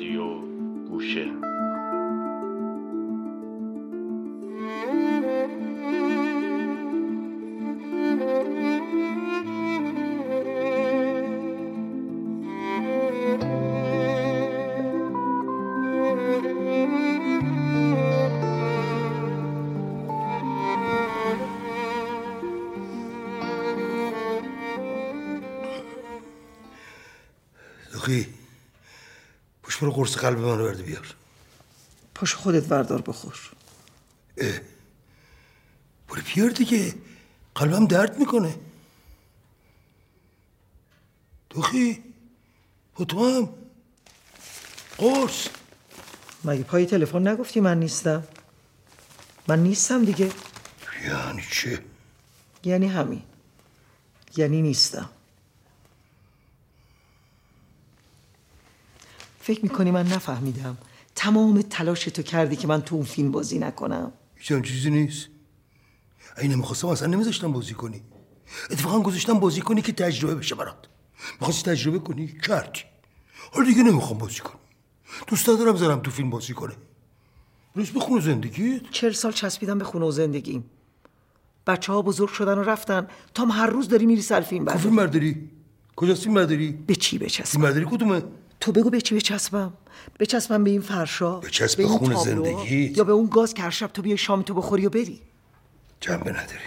رادیو گوشه. برو قرص قلب منو برده بیار. پاشو خودت بردار بخور. برو بیار دیگه، قلبم درد میکنه. دوخی با تو هم قرص. مگه پای تلفن نگفتی من نیستم؟ من نیستم دیگه. یعنی چه؟ یعنی همین، یعنی نیستم. فکر میکنی من نفهمیدم تمام تلاش تو کردی که من تو اون فیلم بازی نکنم؟ هیچ هم چیزی نیست. اینه میخواستم اصلا نمیذاشتم بازی کنی. اتفاقا گذاشتم بازی کنی که تجربه بشه برات. میخواستی تجربه کنی؟ کردی. حالا دیگه نمیخوام بازی کنم. دوست ندارم زنم تو فیلم بازی کنه. برس به خونه زندگیت. 40 سال چسبیدم به خونه و زندگیم. بچه‌ها بزرگ شدن و رفتن. تا هر روز داری میری سر فیلم برداری. فیلم برداری؟ کجاست فیلم برداری؟ به چی بچسبم؟ فیلم برداری کدومه؟ تو بگو به چی بچسبم؟ بچسبم به این فرشا، بچسب به خون زندگی، یا به اون گاز که هر شب تو بیای شام تو بخوری و بری. جنبه نداری.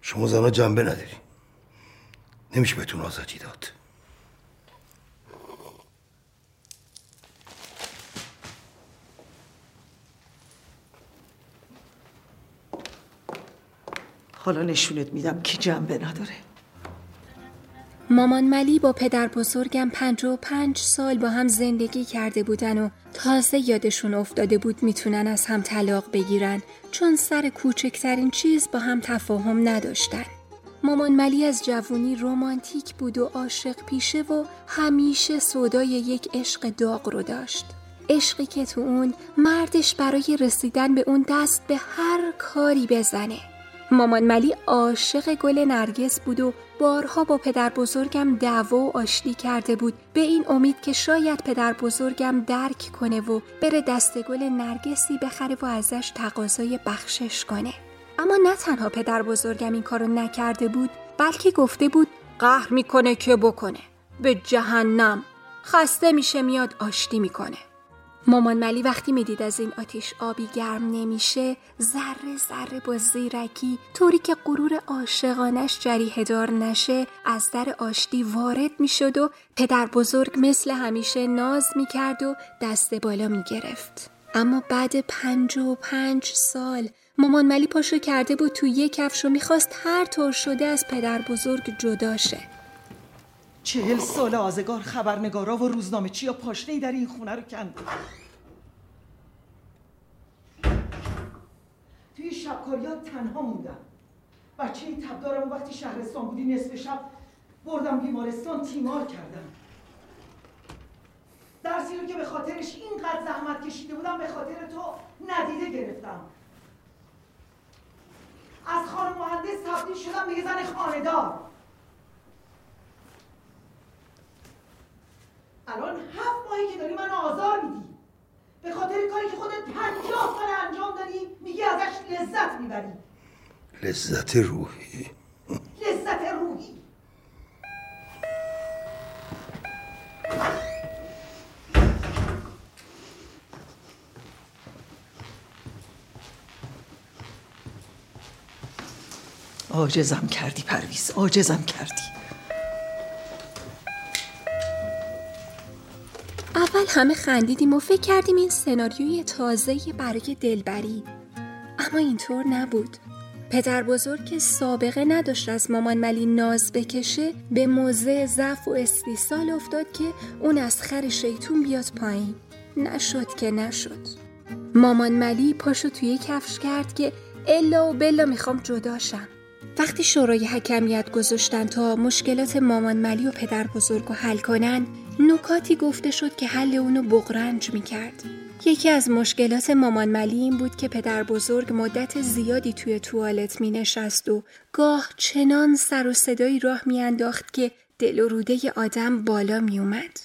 شما زنا جنبه نداری. نمیشه بهتون آزادی داد. حالا نشونت میدم که جنبه نداره. مامان ملی با پدر بزرگم 55 سال با هم زندگی کرده بودن و تازه یادشون افتاده بود میتونن از هم طلاق بگیرن، چون سر کوچکترین چیز با هم تفاهم نداشتن. مامان ملی از جوونی رمانتیک بود و عاشق پیشه و همیشه سودای یک عشق داغ رو داشت. عشقی که تو اون مردش برای رسیدن به اون دست به هر کاری بزنه. مامان ملی عاشق گل نرگس بود و بارها با پدر بزرگم دعوا و آشتی کرده بود به این امید که شاید پدر بزرگم درک کنه و بره دست گل نرگسی بخره و ازش تقاضای بخشش کنه. اما نه تنها پدر بزرگم این کارو نکرده بود، بلکه گفته بود قهر میکنه که بکنه، به جهنم، خسته میشه میاد آشتی میکنه. مامان ملی وقتی میدید از این آتش آبی گرم نمیشه، ذره ذره با زیرکی طوری که غرور عاشقانش جریحه دار نشه از در آشتی وارد میشد و پدر بزرگ مثل همیشه ناز میکرد و دست بالا میگرفت. اما بعد 55 سال مامان ملی پاشو کرده بود تو یک کفش و میخواست هر طور شده از پدر بزرگ جدا شه. 40 سال آزگار خبرنگارا و روزنامه چی یا پاشنهی در این خونه رو کند. توی شبکاریات تنها موندم. بچه این تبدارم وقتی شهرستان بودی نصف شب بردم بیمارستان تیمار کردم. درسی رو که به خاطرش اینقدر زحمت کشیده بودم به خاطر تو ندیده گرفتم. از خانم مهندس تبدیل شدم به زن خانه‌دار. الان 7 ماهی که داری من آزار میدی. به خاطر کاری که خودت 50 سال انجام دادی میگی ازش لذت میبری. لذت روحی. لذت روحی. عاجزم کردی پرویز، عاجزم کردی. اول همه خندیدیم و فکر کردیم این سناریوی تازه‌ای برای دلبری، اما اینطور نبود. پدر بزرگ که سابقه نداشت از مامان ملی ناز بکشه به موزه ضعف و استیصال افتاد که اون از خر شیطون بیاد پایین. نشد که نشد. مامان ملی پاشو توی کفش کرد که الا و بلا میخوام جداشم. وقتی شورای حکمیت گذاشتن تا مشکلات مامان ملی و پدر بزرگ رو حل کنن، نکاتی گفته شد که حل اونو بغرنج میکرد. یکی از مشکلات مامان ملی این بود که پدر بزرگ مدت زیادی توی توالت مینشست و گاه چنان سر و صدایی راه میانداخت که دل و روده آدم بالا میومد.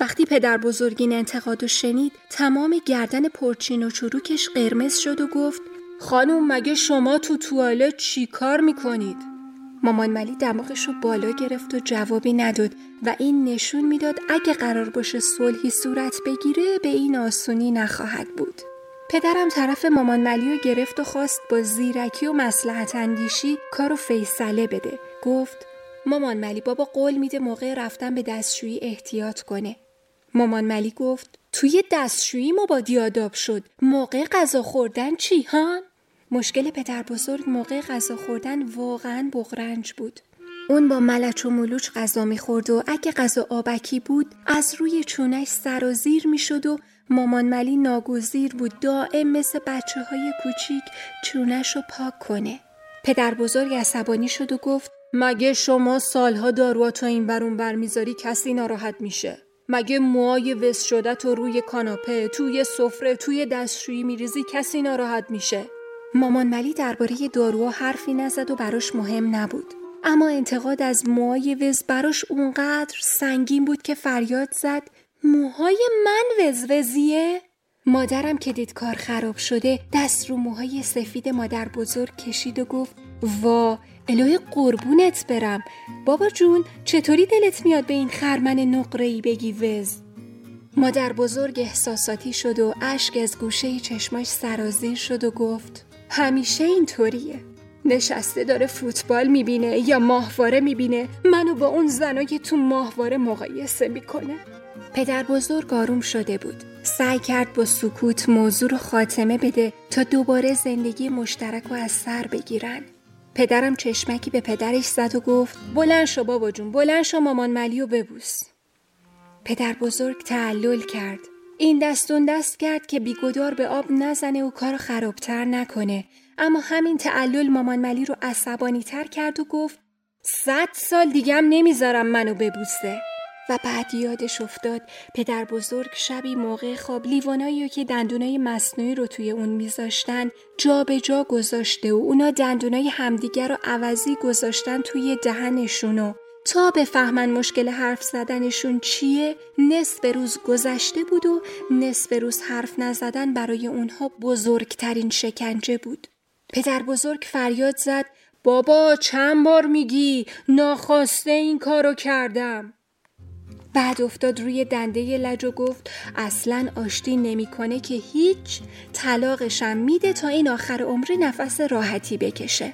وقتی پدر بزرگ این انتقادو شنید، تمام گردن پرچین و چروکش قرمز شد و گفت: خانم مگه شما تو توالت چی کار میکنید؟ مامان ملی دماغشو بالا گرفت و جوابی نداد و این نشون میداد اگه قرار باشه صلحی صورت بگیره به این آسونی نخواهد بود. پدرم طرف مامان ملیو گرفت و خواست با زیرکی و مصلحت اندیشی کارو فیصله بده. گفت: مامان ملی بابا قول میده موقع رفتن به دستشویی احتیاط کنه. مامان ملی گفت: توی دستشویی مبادی آداب شد. موقع غذا خوردن چی ها؟ مشکل پدر بزرگ موقع غذا خوردن واقعاً بغرنج بود. اون با ملچ و ملوچ غذا میخورد و اگه غذا آبکی بود از روی چونش سر و زیر میشد و مامان ملی ناگزیر بود دائم مثل بچه های کوچیک چونش رو پاک کنه. پدر بزرگ عصبانی شد و گفت: مگه شما سالها دارواتو این برون برمیذاری کسی ناراحت میشه؟ مگه موهای وس شده تو روی کاناپه، توی سفره، توی دستشویی میریزی کسی ناراحت میشه؟ مامان ملی درباره داروها حرفی نزد و براش مهم نبود. اما انتقاد از موهای وز براش اونقدر سنگین بود که فریاد زد: موهای من وز وزیه؟ مادرم که دید کار خراب شده دست رو موهای سفید مادر بزرگ کشید و گفت: وا الهی قربونت برم بابا جون، چطوری دلت میاد به این خرمن نقره‌ای بگی وز؟ مادر بزرگ احساساتی شد و اشک از گوشه چشماش سرازیر شد و گفت: همیشه اینطوریه، نشسته داره فوتبال میبینه یا ماهواره میبینه، منو با اون زنایی تو ماهواره مقایسه میکنه. پدر بزرگ آروم شده بود، سعی کرد با سکوت موضوع رو خاتمه بده تا دوباره زندگی مشترک رو از سر بگیرن. پدرم چشمکی به پدرش زد و گفت: بلند شو بابا جون، بلند شو مامان ملیو ببوس. پدر بزرگ تعلل کرد، این دستون دست کرد که بیگدار به آب نزنه و کار خرابتر نکنه، اما همین تعلل مامان ملی رو عصبانی تر کرد و گفت: 100 سال دیگم نمیذارم منو ببوسه. و بعد یادش افتاد پدر بزرگ شبی موقع خواب لیوانایی که دندونای مصنوعی رو توی اون میذاشتن جا به جا گذاشته و اونا دندونای همدیگر رو عوضی گذاشتن توی دهنشونو تا بفهمن مشکل حرف زدنشون چیه. نصف روز گذشته بود و نصف روز حرف نزدن برای اونها بزرگترین شکنجه بود. پدر بزرگ فریاد زد: بابا چند بار میگی ناخواسته این کارو کردم؟ بعد افتاد روی دنده لج و گفت: اصلاً آشتی نمیکنه که هیچ، طلاقشم میده تا این آخر عمری نفس راحتی بکشه.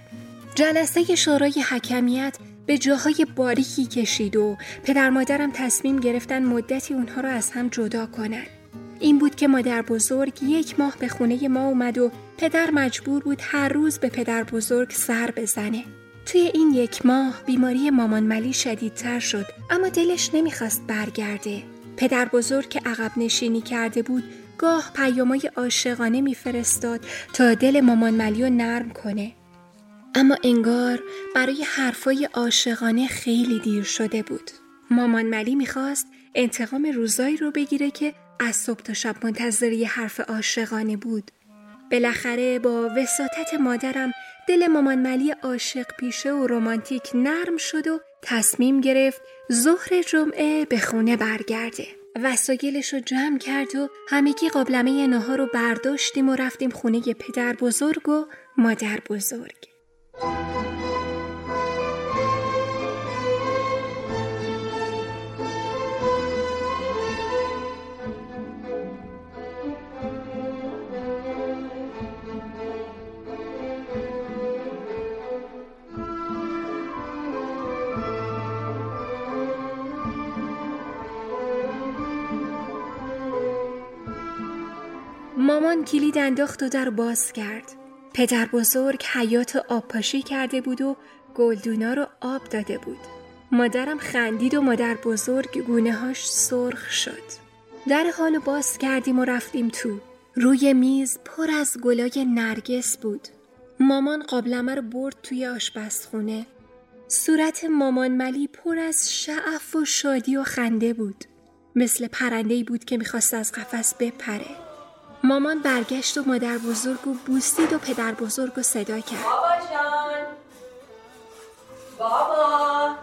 جلسه شورای حکمیت به جاهای باریکی کشید و پدر مادرم تصمیم گرفتن مدتی اونها رو از هم جدا کنن. این بود که مادر بزرگ 1 ماه به خونه ما اومد و پدر مجبور بود هر روز به پدر بزرگ سر بزنه. توی این 1 ماه بیماری مامان ملی شدیدتر شد، اما دلش نمیخواست برگرده. پدر بزرگ که عقب نشینی کرده بود گاه پیامای عاشقانه میفرستاد تا دل مامان ملیو نرم کنه، اما انگار برای حرفای عاشقانه خیلی دیر شده بود. مامان ملی میخواست انتقام روزایی رو بگیره که از صبح تا شب منتظر یه حرف عاشقانه بود. بالاخره با وساطت مادرم دل مامان ملی عاشق پیشه و رمانتیک نرم شد و تصمیم گرفت ظهر جمعه به خونه برگرده. وسایلش رو جمع کرد و همگی قابلمه ناهار رو برداشتیم و رفتیم خونه پدر بزرگ و مادر بزرگ. مامان کلید انداخت و در باز کرد. پدر بزرگ حیات آب پاشی کرده بود و گلدونا رو آب داده بود. مادرم خندید و مادر بزرگ گونه‌هاش سرخ شد. در حالو باز کردیم و رفتیم تو. روی میز پر از گلای نرگس بود. مامان قابلمه رو برد توی آشپزخونه. صورت مامان ملی پر از شعف و شادی و خنده بود. مثل پرنده‌ای بود که می‌خواست از قفس بپره. مامان برگشت و مادر بزرگ و بوسید و پدر بزرگ و صدا کرد: بابا جان، بابا.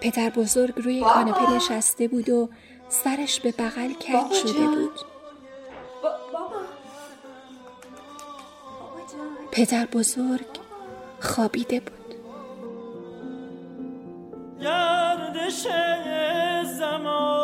پدر بزرگ روی کاناپه نشسته بود و سرش به بغل کج شده بود. پدر بزرگ خوابیده بود. گردش زمان